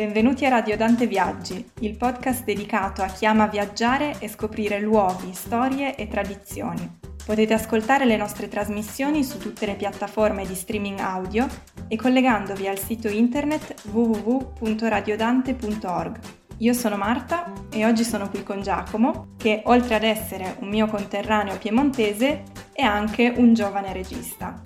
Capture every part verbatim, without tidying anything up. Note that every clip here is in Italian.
Benvenuti a Radio Dante Viaggi, il podcast dedicato a chi ama viaggiare e scoprire luoghi, storie e tradizioni. Potete ascoltare le nostre trasmissioni su tutte le piattaforme di streaming audio e collegandovi al sito internet w w w punto radio dante punto org. Io sono Marta e oggi sono qui con Giacomo, che oltre ad essere un mio conterraneo piemontese è anche un giovane regista.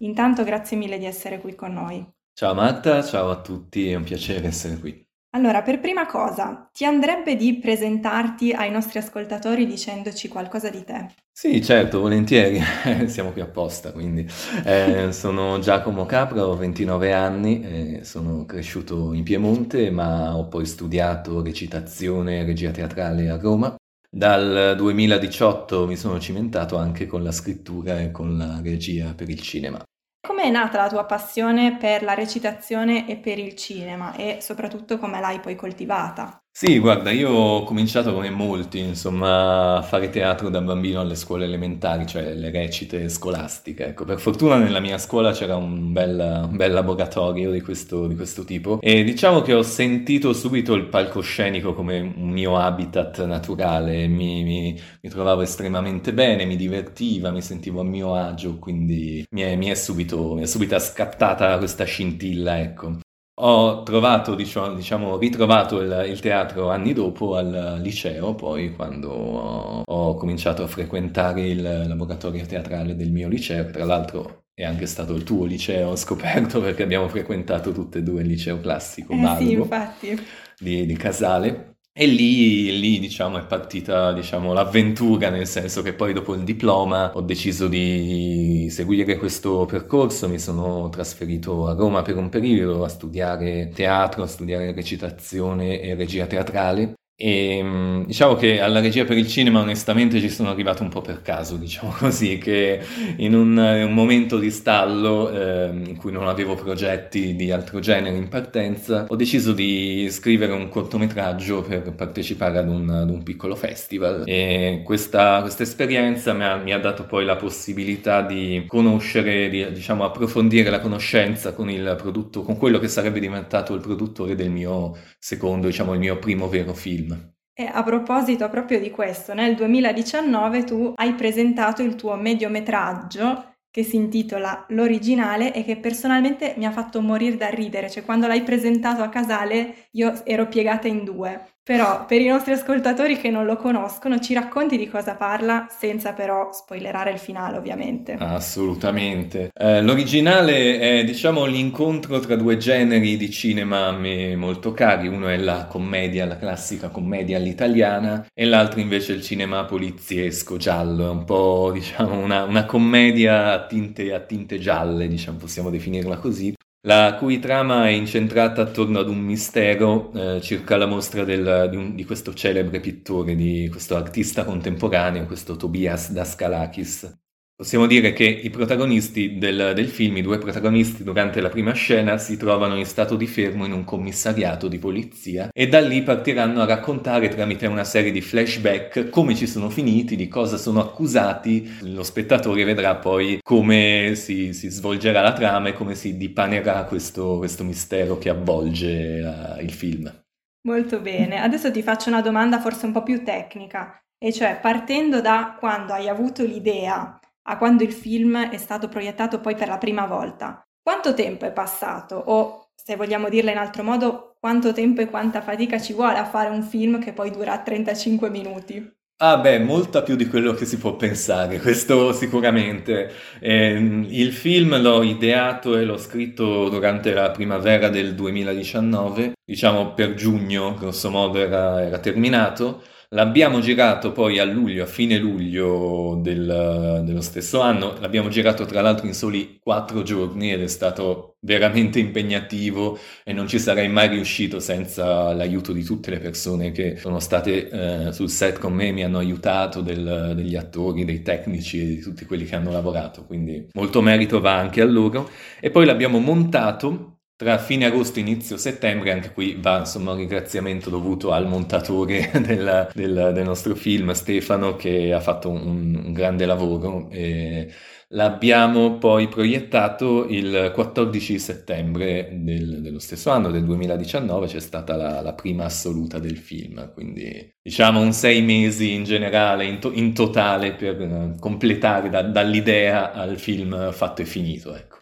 Intanto grazie mille di essere qui con noi. Ciao Marta, ciao a tutti, è un piacere essere qui. Allora, per prima cosa, ti andrebbe di presentarti ai nostri ascoltatori dicendoci qualcosa di te? Sì, certo, volentieri, siamo qui apposta, quindi. Eh, sono Giacomo Capra, ho ventinove anni, eh, sono cresciuto in Piemonte, ma ho poi studiato recitazione e regia teatrale a Roma. Dal duemiladiciotto mi sono cimentato anche con la scrittura e con la regia per il cinema. Come è nata la tua passione per la recitazione e per il cinema e soprattutto come l'hai poi coltivata? Sì, guarda, io ho cominciato come molti, insomma, a fare teatro da bambino alle scuole elementari, cioè le recite scolastiche, ecco. Per fortuna nella mia scuola c'era un bel, un bel laboratorio di questo, di questo tipo e diciamo che ho sentito subito il palcoscenico come un mio habitat naturale, mi, mi, mi trovavo estremamente bene, mi divertiva, mi sentivo a mio agio, quindi mi è, mi è subito, mi è subito scattata questa scintilla, ecco. Ho trovato, diciamo, ritrovato il, il teatro anni dopo al liceo, poi quando ho, ho cominciato a frequentare il laboratorio teatrale del mio liceo, tra l'altro è anche stato il tuo liceo, ho scoperto, perché abbiamo frequentato tutte e due il liceo classico, eh, Margo, sì, infatti. Di, di Casale. E lì, lì diciamo, è partita diciamo, l'avventura, nel senso che poi dopo il diploma ho deciso di seguire questo percorso, mi sono trasferito a Roma per un periodo a studiare teatro, a studiare recitazione e regia teatrale. E diciamo che alla regia per il cinema onestamente ci sono arrivato un po' per caso, diciamo così, che in un, un momento di stallo eh, in cui non avevo progetti di altro genere in partenza ho deciso di scrivere un cortometraggio per partecipare ad un, ad un piccolo festival e questa, questa esperienza mi ha, mi ha dato poi la possibilità di conoscere, di, diciamo approfondire la conoscenza con il prodotto, con quello che sarebbe diventato il produttore del mio secondo, diciamo il mio primo vero film. E a proposito proprio di questo, nel duemiladiciannove tu hai presentato il tuo mediometraggio che si intitola L'Originale e che personalmente mi ha fatto morire da ridere, cioè quando l'hai presentato a Casale io ero piegata in due. Però per i nostri ascoltatori che non lo conoscono ci racconti di cosa parla senza però spoilerare il finale ovviamente. Assolutamente. Eh, l'originale è diciamo l'incontro tra due generi di cinema a me molto cari, uno è la commedia, la classica commedia all'italiana e l'altro invece è il cinema poliziesco giallo, un po' diciamo una, una commedia a tinte, a tinte gialle, diciamo possiamo definirla così. La cui trama è incentrata attorno ad un mistero eh, circa la mostra del, di, un, di questo celebre pittore, di questo artista contemporaneo, questo Tobias Daskalakis. Possiamo dire che i protagonisti del, del film, i due protagonisti durante la prima scena, si trovano in stato di fermo in un commissariato di polizia e da lì partiranno a raccontare tramite una serie di flashback come ci sono finiti, di cosa sono accusati. Lo spettatore vedrà poi come si, si svolgerà la trama e come si dipanerà questo, questo mistero che avvolge uh, il film. Molto bene, adesso ti faccio una domanda forse un po' più tecnica, e cioè partendo da quando hai avuto l'idea a quando il film è stato proiettato poi per la prima volta. Quanto tempo è passato? O, se vogliamo dirla in altro modo, quanto tempo e quanta fatica ci vuole a fare un film che poi dura trentacinque minuti? Ah beh, molta più di quello che si può pensare, questo sicuramente. Eh, il film l'ho ideato e l'ho scritto durante la primavera del duemiladiciannove, diciamo per giugno, grosso modo era, era terminato. L'abbiamo girato poi a luglio, a fine luglio del, dello stesso anno, l'abbiamo girato tra l'altro in soli quattro giorni ed è stato veramente impegnativo e non ci sarei mai riuscito senza l'aiuto di tutte le persone che sono state eh, sul set con me, mi hanno aiutato, del, degli attori, dei tecnici e di tutti quelli che hanno lavorato, quindi molto merito va anche a loro. E poi l'abbiamo montato tra fine agosto e inizio settembre. Anche qui va insomma un ringraziamento dovuto al montatore della, della, del nostro film, Stefano, che ha fatto un, un grande lavoro. E l'abbiamo poi proiettato il quattordici settembre del, dello stesso anno, del duemiladiciannove, c'è stata la, la prima assoluta del film, quindi diciamo un sei mesi in generale, in, to- in totale, per completare da, dall'idea al film fatto e finito, ecco.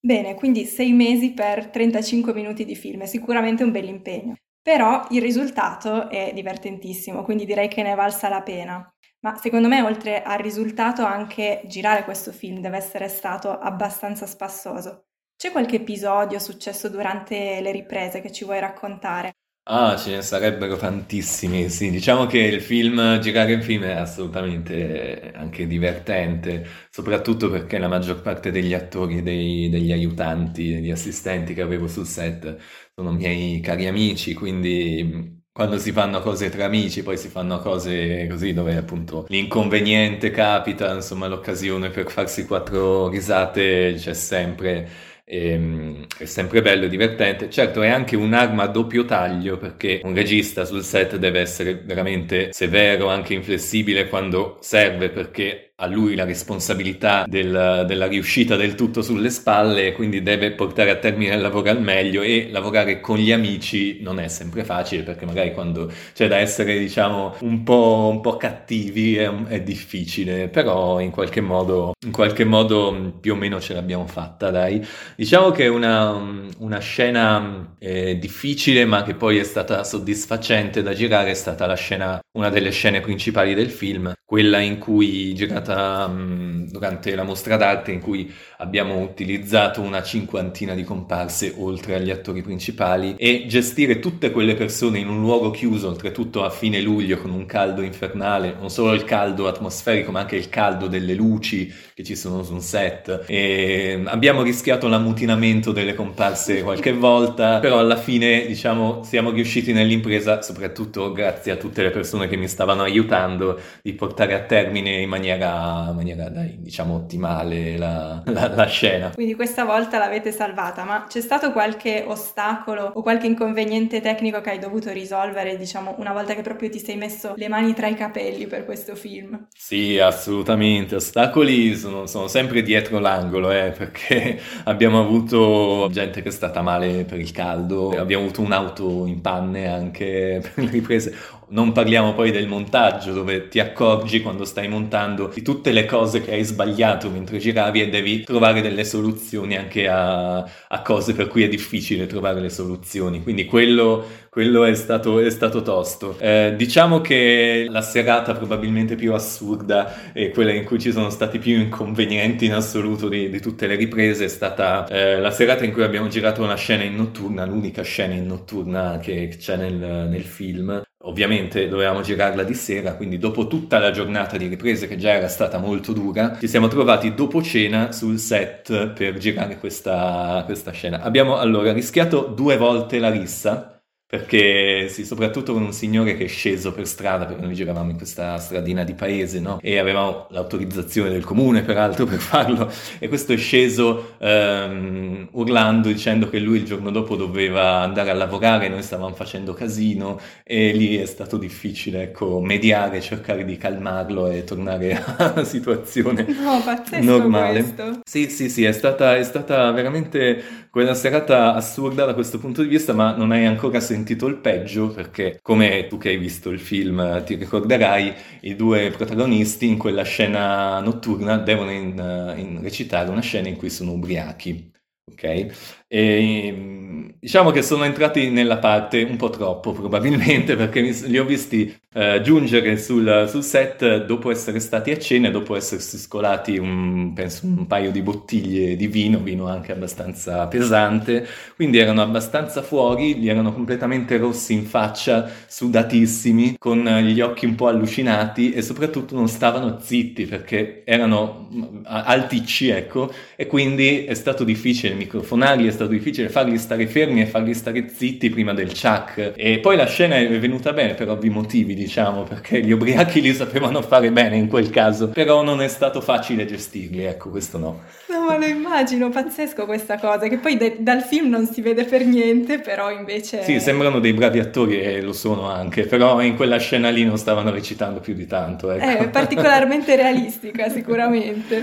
Bene, quindi sei mesi per trentacinque minuti di film, è sicuramente un bell'impegno, però il risultato è divertentissimo, quindi direi che ne è valsa la pena. Ma secondo me, oltre al risultato, anche girare questo film deve essere stato abbastanza spassoso. C'è qualche episodio successo durante le riprese che ci vuoi raccontare? Ah, ce ne sarebbero tantissimi, sì. Diciamo che il film, girare il film è assolutamente anche divertente, soprattutto perché la maggior parte degli attori, dei, degli aiutanti, degli assistenti che avevo sul set sono miei cari amici, quindi quando si fanno cose tra amici, poi si fanno cose così dove appunto l'inconveniente capita, insomma l'occasione per farsi quattro risate c'è sempre, e, è sempre bello e divertente. Certo, è anche un'arma a doppio taglio, perché un regista sul set deve essere veramente severo, anche inflessibile quando serve, perché a lui la responsabilità del, della riuscita del tutto sulle spalle, quindi deve portare a termine il lavoro al meglio, e lavorare con gli amici non è sempre facile, perché magari quando c'è da essere diciamo un po', un po' cattivi è, è difficile, però in qualche modo in qualche modo più o meno ce l'abbiamo fatta, dai. Diciamo che è una, una scena eh, difficile, ma che poi è stata soddisfacente da girare, è stata la scena, una delle scene principali del film, quella in cui girata durante la mostra d'arte, in cui abbiamo utilizzato una cinquantina di comparse oltre agli attori principali, e gestire tutte quelle persone in un luogo chiuso, oltretutto a fine luglio con un caldo infernale, non solo il caldo atmosferico ma anche il caldo delle luci che ci sono su un set, e abbiamo rischiato l'ammutinamento delle comparse qualche volta, però alla fine diciamo siamo riusciti nell'impresa, soprattutto grazie a tutte le persone che mi stavano aiutando, di portare a termine in maniera in maniera dai, diciamo ottimale la, la, la scena. Quindi questa volta l'avete salvata, ma c'è stato qualche ostacolo o qualche inconveniente tecnico che hai dovuto risolvere, diciamo, una volta che proprio ti sei messo le mani tra i capelli per questo film? Sì, assolutamente, ostacoli sono, sono sempre dietro l'angolo, eh, perché abbiamo avuto gente che è stata male per il caldo, abbiamo avuto un'auto in panne anche per le riprese. Non parliamo poi del montaggio, dove ti accorgi quando stai montando di tutte le cose che hai sbagliato mentre giravi, e devi trovare delle soluzioni anche a, a cose per cui è difficile trovare le soluzioni, quindi quello, quello è stato, è stato tosto. Eh, diciamo che la serata probabilmente più assurda e quella in cui ci sono stati più inconvenienti in assoluto di, di tutte le riprese è stata eh, la serata in cui abbiamo girato una scena in notturna, l'unica scena in notturna che c'è nel, nel film. Ovviamente dovevamo girarla di sera, quindi dopo tutta la giornata di riprese che già era stata molto dura, ci siamo trovati dopo cena sul set per girare questa, questa scena. Abbiamo allora rischiato due volte la rissa, perché sì, soprattutto con un signore che è sceso per strada, perché noi giravamo in questa stradina di paese, no? E avevamo l'autorizzazione del comune peraltro per farlo, e questo è sceso um, urlando, dicendo che lui il giorno dopo doveva andare a lavorare, noi stavamo facendo casino, e lì è stato difficile, ecco, mediare, cercare di calmarlo e tornare alla situazione no, normale. Questo. Sì, sì, sì, è stata, è stata veramente quella serata assurda da questo punto di vista, ma non hai ancora sentito il peggio, perché come tu che hai visto il film ti ricorderai, i due protagonisti in quella scena notturna devono in, in recitare una scena in cui sono ubriachi, ok? E diciamo che sono entrati nella parte un po' troppo probabilmente, perché li ho visti eh, giungere sul, sul set dopo essere stati a cena, dopo essersi scolati un, penso un paio di bottiglie di vino, vino anche abbastanza pesante, quindi erano abbastanza fuori, li erano completamente rossi in faccia, sudatissimi, con gli occhi un po' allucinati, e soprattutto non stavano zitti perché erano alticci, ecco, e quindi è stato difficile microfonarli, stato difficile farli stare fermi e farli stare zitti prima del ciak. E poi la scena è venuta bene per ovvi motivi, diciamo, perché gli ubriachi li sapevano fare bene in quel caso, però non è stato facile gestirli, ecco, questo no. No, ma lo immagino, pazzesco questa cosa, che poi de- dal film non si vede per niente, però invece... Sì, sembrano dei bravi attori e lo sono anche, però in quella scena lì non stavano recitando più di tanto, ecco. È particolarmente realistica, sicuramente.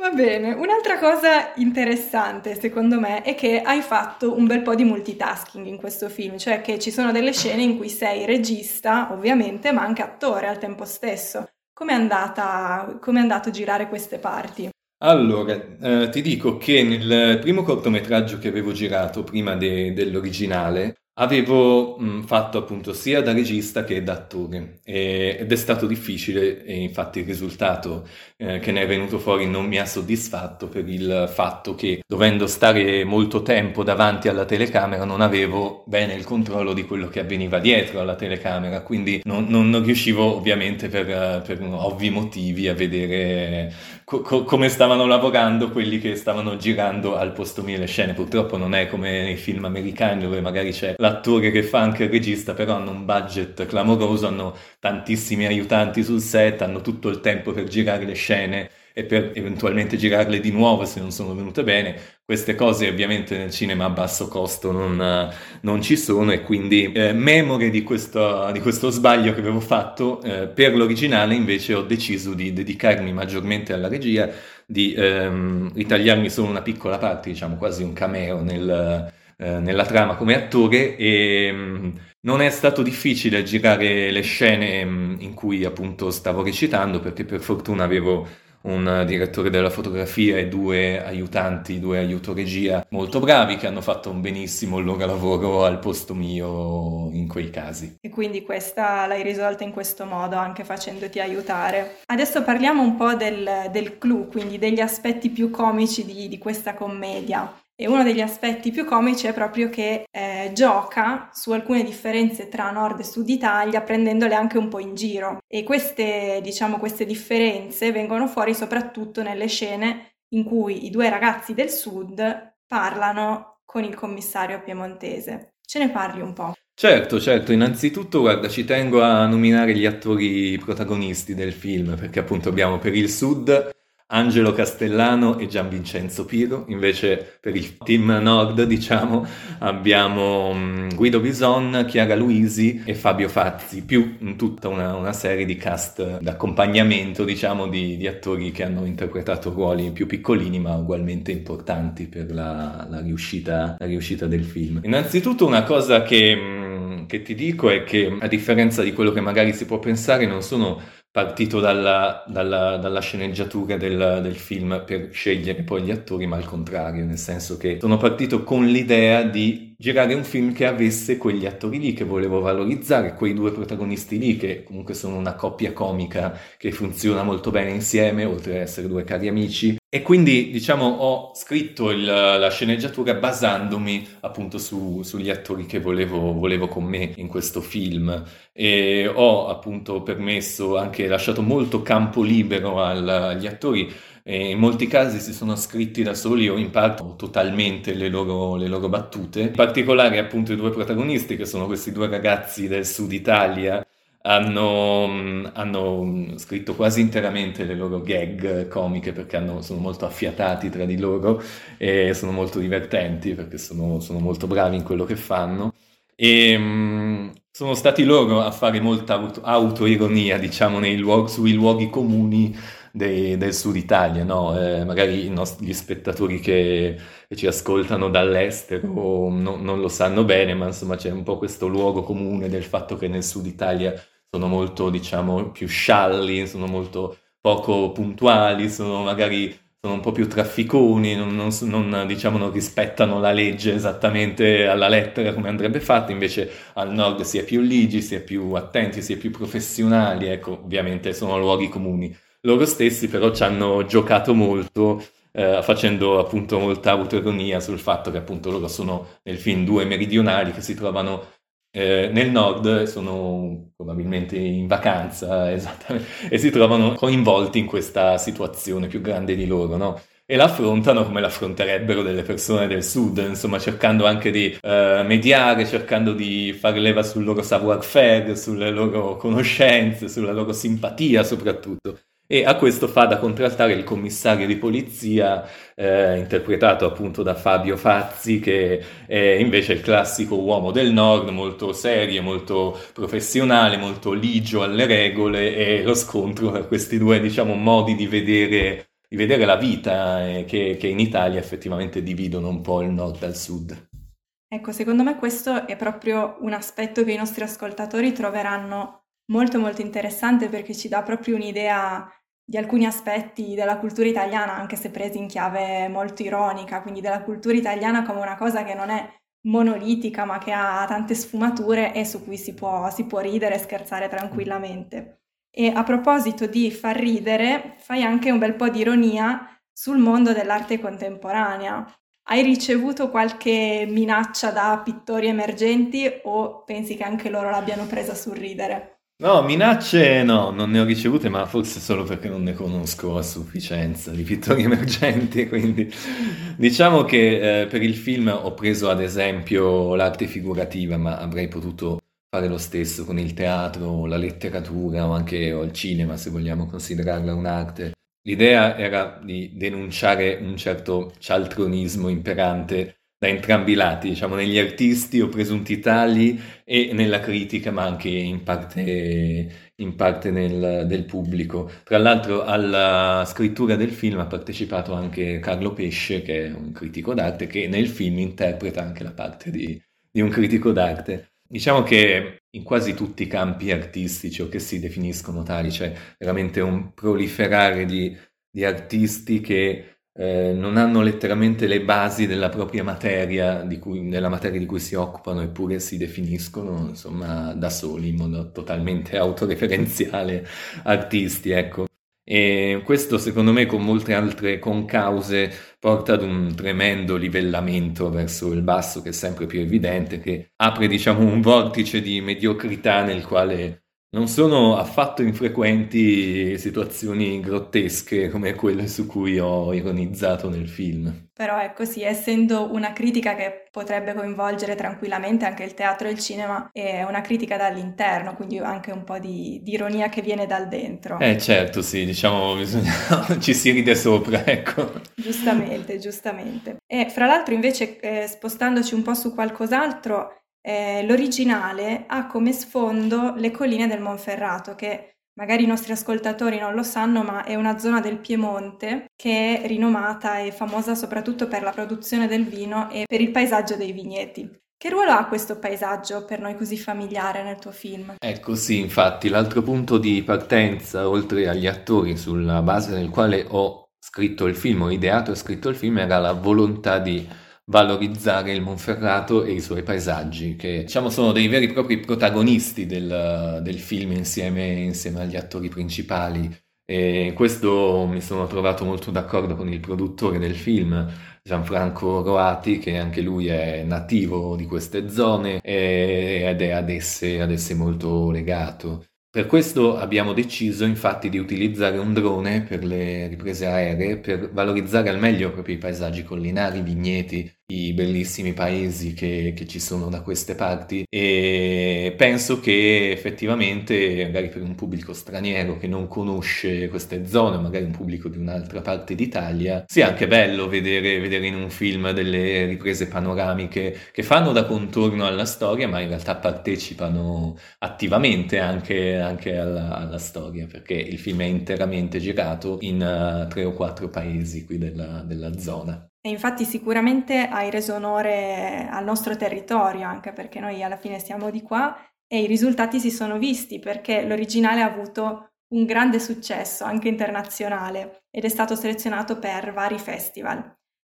Va bene, un'altra cosa interessante secondo me è che hai fatto un bel po' di multitasking in questo film, cioè che ci sono delle scene in cui sei regista ovviamente ma anche attore al tempo stesso. Com'è andata, com'è andato a girare queste parti? Allora, eh, ti dico che nel primo cortometraggio che avevo girato prima de- dell'originale avevo mh, fatto appunto sia da regista che da attore e, ed è stato difficile e infatti il risultato eh, che ne è venuto fuori non mi ha soddisfatto per il fatto che dovendo stare molto tempo davanti alla telecamera non avevo bene il controllo di quello che avveniva dietro alla telecamera, quindi non, non, non riuscivo ovviamente per, per ovvi motivi a vedere co- co- come stavano lavorando quelli che stavano girando al posto mio le scene. Purtroppo non è come nei film americani dove magari c'è la l'attore che fa anche il regista, però hanno un budget clamoroso, hanno tantissimi aiutanti sul set, hanno tutto il tempo per girare le scene e per eventualmente girarle di nuovo se non sono venute bene. Queste cose ovviamente nel cinema a basso costo non, non ci sono e quindi eh, memore di questo, di questo sbaglio che avevo fatto eh, per l'originale invece ho deciso di dedicarmi maggiormente alla regia, di ehm, ritagliarmi solo una piccola parte, diciamo quasi un cameo nel... nella trama come attore e mh, non è stato difficile girare le scene mh, in cui appunto stavo recitando perché per fortuna avevo un direttore della fotografia e due aiutanti, due aiutoregia molto bravi che hanno fatto un benissimo il loro lavoro al posto mio in quei casi. E quindi questa l'hai risolta in questo modo, anche facendoti aiutare. Adesso parliamo un po' del, del clou, quindi degli aspetti più comici di, di questa commedia. E uno degli aspetti più comici è proprio che eh, gioca su alcune differenze tra Nord e Sud Italia, prendendole anche un po' in giro. E queste, diciamo, queste differenze vengono fuori soprattutto nelle scene in cui i due ragazzi del Sud parlano con il commissario piemontese. Ce ne parli un po'? Certo, certo, innanzitutto guarda, ci tengo a nominare gli attori protagonisti del film, perché appunto abbiamo per il Sud Angelo Castellano e Gian Vincenzo Piro, invece per il team Nord, diciamo, abbiamo Guido Bison, Chiara Luisi e Fabio Fazzi, più tutta una, una serie di cast d'accompagnamento, diciamo, di, di attori che hanno interpretato ruoli più piccolini ma ugualmente importanti per la, la, riuscita, la riuscita del film. Innanzitutto una cosa che, che ti dico è che, a differenza di quello che magari si può pensare, non sono partito dalla, dalla, dalla sceneggiatura del, del film per scegliere poi gli attori, ma al contrario, nel senso che sono partito con l'idea di girare un film che avesse quegli attori lì, che volevo valorizzare, quei due protagonisti lì che comunque sono una coppia comica che funziona molto bene insieme, oltre ad essere due cari amici. E quindi, diciamo, ho scritto il, la sceneggiatura basandomi appunto su, sugli attori che volevo, volevo con me in questo film e ho appunto permesso, anche lasciato molto campo libero al, agli attori. E in molti casi si sono scritti da soli o in parte o totalmente le loro, le loro battute. In particolare appunto i due protagonisti, che sono questi due ragazzi del Sud Italia, Hanno, hanno scritto quasi interamente le loro gag comiche perché hanno, sono molto affiatati tra di loro e sono molto divertenti perché sono, sono molto bravi in quello che fanno e mh, sono stati loro a fare molta auto, autoironia, diciamo, nei luoghi, sui luoghi comuni dei, del Sud Italia, no? Eh, magari i nostri, gli spettatori che, che ci ascoltano dall'estero no, non lo sanno bene, ma insomma c'è un po' questo luogo comune del fatto che nel Sud Italia sono molto, diciamo, più scialli, sono molto poco puntuali, sono magari sono un po' più trafficoni, non, non, non, diciamo, non rispettano la legge esattamente alla lettera come andrebbe fatta, invece al Nord si è più ligi, si è più attenti, si è più professionali, ecco, ovviamente sono luoghi comuni. Loro stessi però ci hanno giocato molto eh, facendo appunto molta autoironia sul fatto che appunto loro sono nel film due meridionali che si trovano eh, nel Nord, sono probabilmente in vacanza esattamente, e si trovano coinvolti in questa situazione più grande di loro, no? e l'affrontano come l'affronterebbero delle persone del sud, insomma, cercando anche di eh, mediare, cercando di far leva sul loro savoir-faire, sulle loro conoscenze, sulla loro simpatia soprattutto. E a questo fa da contraltare il commissario di polizia, eh, interpretato appunto da Fabio Fazzi, che è invece il classico uomo del nord, molto serio, molto professionale, molto ligio alle regole, e lo scontro tra questi due, diciamo, modi di vedere, di vedere la vita eh, che, che in Italia effettivamente dividono un po' il nord dal sud. Ecco, secondo me questo è proprio un aspetto che i nostri ascoltatori troveranno molto molto interessante, perché ci dà proprio un'idea di alcuni aspetti della cultura italiana, anche se presi in chiave molto ironica, quindi della cultura italiana come una cosa che non è monolitica ma che ha tante sfumature e su cui si può, si può ridere e scherzare tranquillamente. E a proposito di far ridere, fai anche un bel po' di ironia sul mondo dell'arte contemporanea. Hai ricevuto qualche minaccia da pittori emergenti o pensi che anche loro l'abbiano presa sul ridere? No, minacce no, non ne ho ricevute, ma forse solo perché non ne conosco a sufficienza di pittori emergenti, quindi diciamo che eh, per il film ho preso ad esempio l'arte figurativa, ma avrei potuto fare lo stesso con il teatro, la letteratura o anche o il cinema, se vogliamo considerarla un'arte. L'idea era di denunciare un certo cialtronismo imperante da entrambi i lati, diciamo, negli artisti o presunti tali e nella critica, ma anche in parte, in parte nel, del pubblico. Tra l'altro alla scrittura del film ha partecipato anche Carlo Pesce, che è un critico d'arte, che nel film interpreta anche la parte di, di un critico d'arte. Diciamo che in quasi tutti i campi artistici o che si definiscono tali, c'è cioè veramente un proliferare di, di artisti che Eh, non hanno letteralmente le basi della propria materia, di cui, della materia di cui si occupano, eppure si definiscono, insomma, da soli in modo totalmente autoreferenziale artisti, ecco. E questo secondo me, con molte altre concause, porta ad un tremendo livellamento verso il basso, che è sempre più evidente, che apre, diciamo, un vortice di mediocrità nel quale non sono affatto infrequenti situazioni grottesche come quelle su cui ho ironizzato nel film. Però ecco sì, essendo una critica che potrebbe coinvolgere tranquillamente anche il teatro e il cinema, è una critica dall'interno, quindi anche un po' di, di ironia che viene dal dentro. Eh certo, sì, diciamo bisogna... ci si ride sopra, ecco. Giustamente, giustamente. E fra l'altro invece, eh, spostandoci un po' su qualcos'altro, Eh, l'originale ha come sfondo le colline del Monferrato, che magari i nostri ascoltatori non lo sanno, ma è una zona del Piemonte che è rinomata e famosa soprattutto per la produzione del vino e per il paesaggio dei vigneti. Che ruolo ha questo paesaggio per noi così familiare nel tuo film? Ecco sì, infatti, l'altro punto di partenza, oltre agli attori sulla base del quale ho scritto il film, ho ideato e scritto il film, era la volontà di valorizzare il Monferrato e i suoi paesaggi, che diciamo sono dei veri e propri protagonisti del, del film insieme, insieme agli attori principali. E questo mi sono trovato molto d'accordo con il produttore del film, Gianfranco Roati, che anche lui è nativo di queste zone ed è ad esse, ad esse molto legato. Per questo abbiamo deciso infatti di utilizzare un drone per le riprese aeree per valorizzare al meglio proprio i paesaggi collinari, i vigneti, i bellissimi paesi che, che ci sono da queste parti, e penso che effettivamente magari per un pubblico straniero che non conosce queste zone, magari un pubblico di un'altra parte d'Italia, sia anche bello vedere, vedere in un film delle riprese panoramiche che fanno da contorno alla storia, ma in realtà partecipano attivamente anche, anche alla, alla storia, perché il film è interamente girato in uh, tre o quattro paesi qui della, della zona. E infatti sicuramente hai reso onore al nostro territorio, anche perché noi alla fine siamo di qua e i risultati si sono visti, perché l'originale ha avuto un grande successo anche internazionale ed è stato selezionato per vari festival.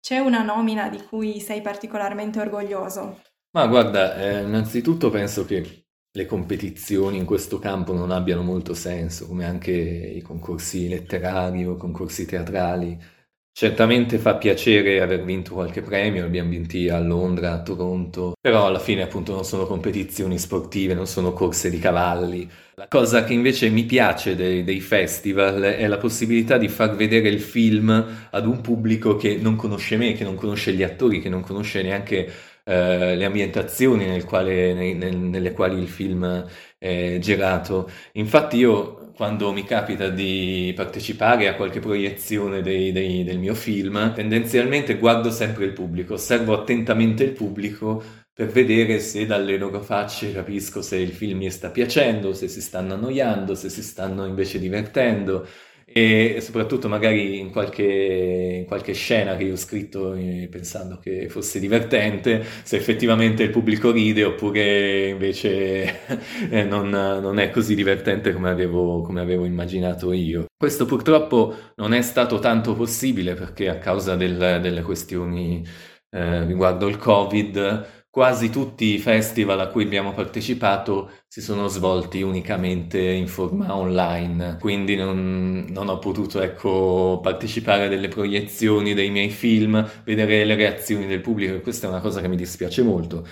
C'è una nomina di cui sei particolarmente orgoglioso? Ma guarda, eh, innanzitutto penso che le competizioni in questo campo non abbiano molto senso, come anche i concorsi letterari o concorsi teatrali. Certamente fa piacere aver vinto qualche premio, abbiamo vinti a Londra, a Toronto, però alla fine appunto non sono competizioni sportive, non sono corse di cavalli. La cosa che invece mi piace dei, dei festival è la possibilità di far vedere il film ad un pubblico che non conosce me, che non conosce gli attori, che non conosce neanche eh, le ambientazioni nel quale, nei, nel, nelle quali il film è girato. Infatti io, quando mi capita di partecipare a qualche proiezione dei, dei, del mio film, tendenzialmente guardo sempre il pubblico, osservo attentamente il pubblico per vedere se dalle loro facce capisco se il film mi sta piacendo, se si stanno annoiando, se si stanno invece divertendo, e soprattutto magari in qualche, in qualche scena che io ho scritto pensando che fosse divertente, se effettivamente il pubblico ride oppure invece eh, non, non è così divertente come avevo, come avevo immaginato io. Questo purtroppo non è stato tanto possibile perché a causa del, delle questioni eh, riguardo il Covid quasi tutti i festival a cui abbiamo partecipato si sono svolti unicamente in forma online, quindi non, non ho potuto ecco, partecipare a delle proiezioni dei miei film, vedere le reazioni del pubblico, e questa è una cosa che mi dispiace molto.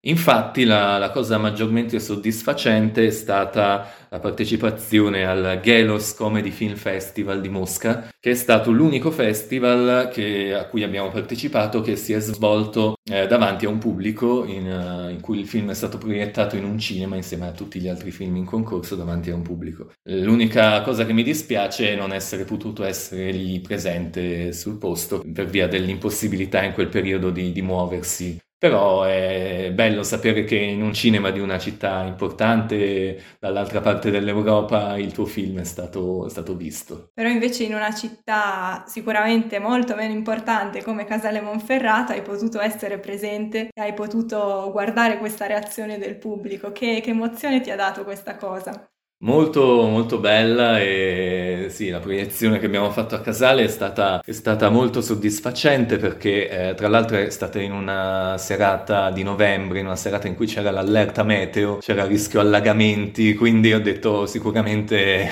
Infatti la, la cosa maggiormente soddisfacente è stata la partecipazione al Gelos Comedy Film Festival di Mosca, che è stato l'unico festival che, a cui abbiamo partecipato che si è svolto eh, davanti a un pubblico in, uh, in cui il film è stato proiettato in un cinema insieme a tutti gli altri film in concorso davanti a un pubblico. L'unica cosa che mi dispiace è non essere potuto essere lì presente sul posto per via dell'impossibilità in quel periodo di, di muoversi. Però è bello sapere che in un cinema di una città importante dall'altra parte dell'Europa il tuo film è stato, è stato visto. Però invece in una città sicuramente molto meno importante come Casale Monferrato hai potuto essere presente e hai potuto guardare questa reazione del pubblico. Che, che emozione ti ha dato questa cosa? Molto molto bella, e sì, la proiezione che abbiamo fatto a Casale è stata, è stata molto soddisfacente perché eh, tra l'altro è stata in una serata di novembre, in una serata in cui c'era l'allerta meteo, c'era il rischio allagamenti, quindi ho detto sicuramente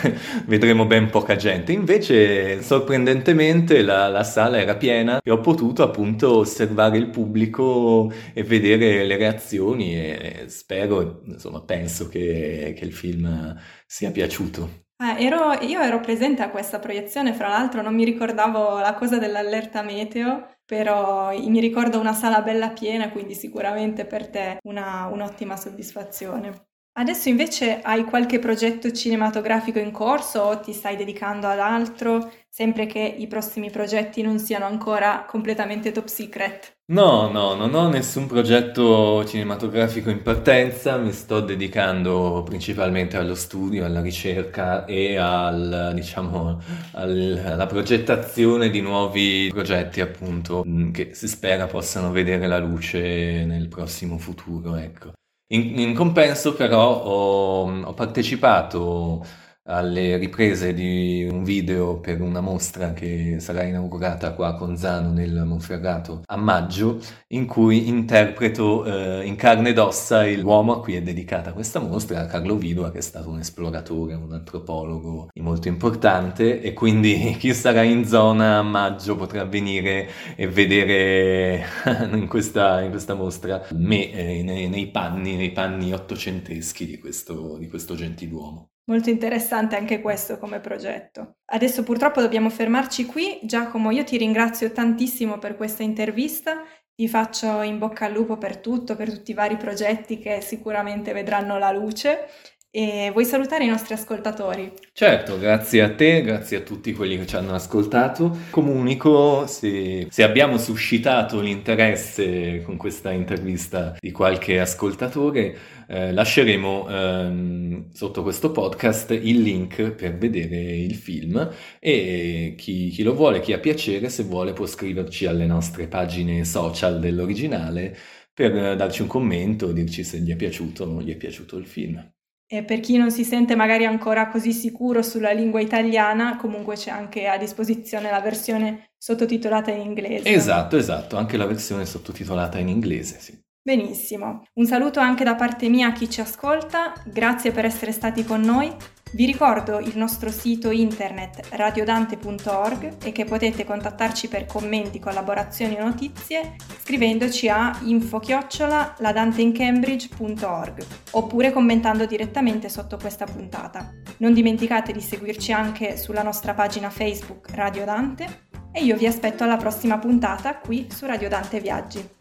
vedremo ben poca gente. Invece sorprendentemente la, la sala era piena e ho potuto appunto osservare il pubblico e vedere le reazioni, e spero, insomma penso che, che il film sia piaciuto. Ah, ero, io ero presente a questa proiezione, fra l'altro non mi ricordavo la cosa dell'allerta meteo, però mi ricordo una sala bella piena, quindi sicuramente per te una, un'ottima soddisfazione. Adesso invece hai qualche progetto cinematografico in corso o ti stai dedicando ad altro, sempre che i prossimi progetti non siano ancora completamente top secret? No, no, non ho nessun progetto cinematografico in partenza, mi sto dedicando principalmente allo studio, alla ricerca e al, diciamo, al, alla progettazione di nuovi progetti, appunto, che si spera possano vedere la luce nel prossimo futuro, ecco. In, in compenso però ho, ho partecipato alle riprese di un video per una mostra che sarà inaugurata qua a Conzano nel Monferrato a maggio, in cui interpreto eh, in carne ed ossa l'uomo a cui è dedicata questa mostra, Carlo Vidua, che è stato un esploratore, un antropologo molto importante, e quindi chi sarà in zona a maggio potrà venire e vedere in, questa, in questa mostra me eh, nei, nei panni, nei panni ottocenteschi di questo, di questo gentiluomo. Molto interessante anche questo come progetto. Adesso purtroppo dobbiamo fermarci qui. Giacomo, io ti ringrazio tantissimo per questa intervista, ti faccio in bocca al lupo per tutto, per tutti i vari progetti che sicuramente vedranno la luce. E vuoi salutare i nostri ascoltatori? Certo, grazie a te, grazie a tutti quelli che ci hanno ascoltato. Comunico se, se abbiamo suscitato l'interesse con questa intervista di qualche ascoltatore, eh, lasceremo ehm, sotto questo podcast il link per vedere il film, e chi, chi lo vuole, chi ha piacere, se vuole può scriverci alle nostre pagine social dell'Originale per darci un commento, dirci se gli è piaciuto o non gli è piaciuto il film. E per chi non si sente magari ancora così sicuro sulla lingua italiana, comunque c'è anche a disposizione la versione sottotitolata in inglese. Esatto, esatto, anche la versione sottotitolata in inglese, sì. Benissimo. Un saluto anche da parte mia a chi ci ascolta, grazie per essere stati con noi, Vi ricordo il nostro sito internet radio dante punto org e che potete contattarci per commenti, collaborazioni o notizie scrivendoci a info chiocciola ladanteincambridge punto org oppure commentando direttamente sotto questa puntata. Non dimenticate di seguirci anche sulla nostra pagina Facebook Radio Dante e io vi aspetto alla prossima puntata qui su Radio Dante Viaggi.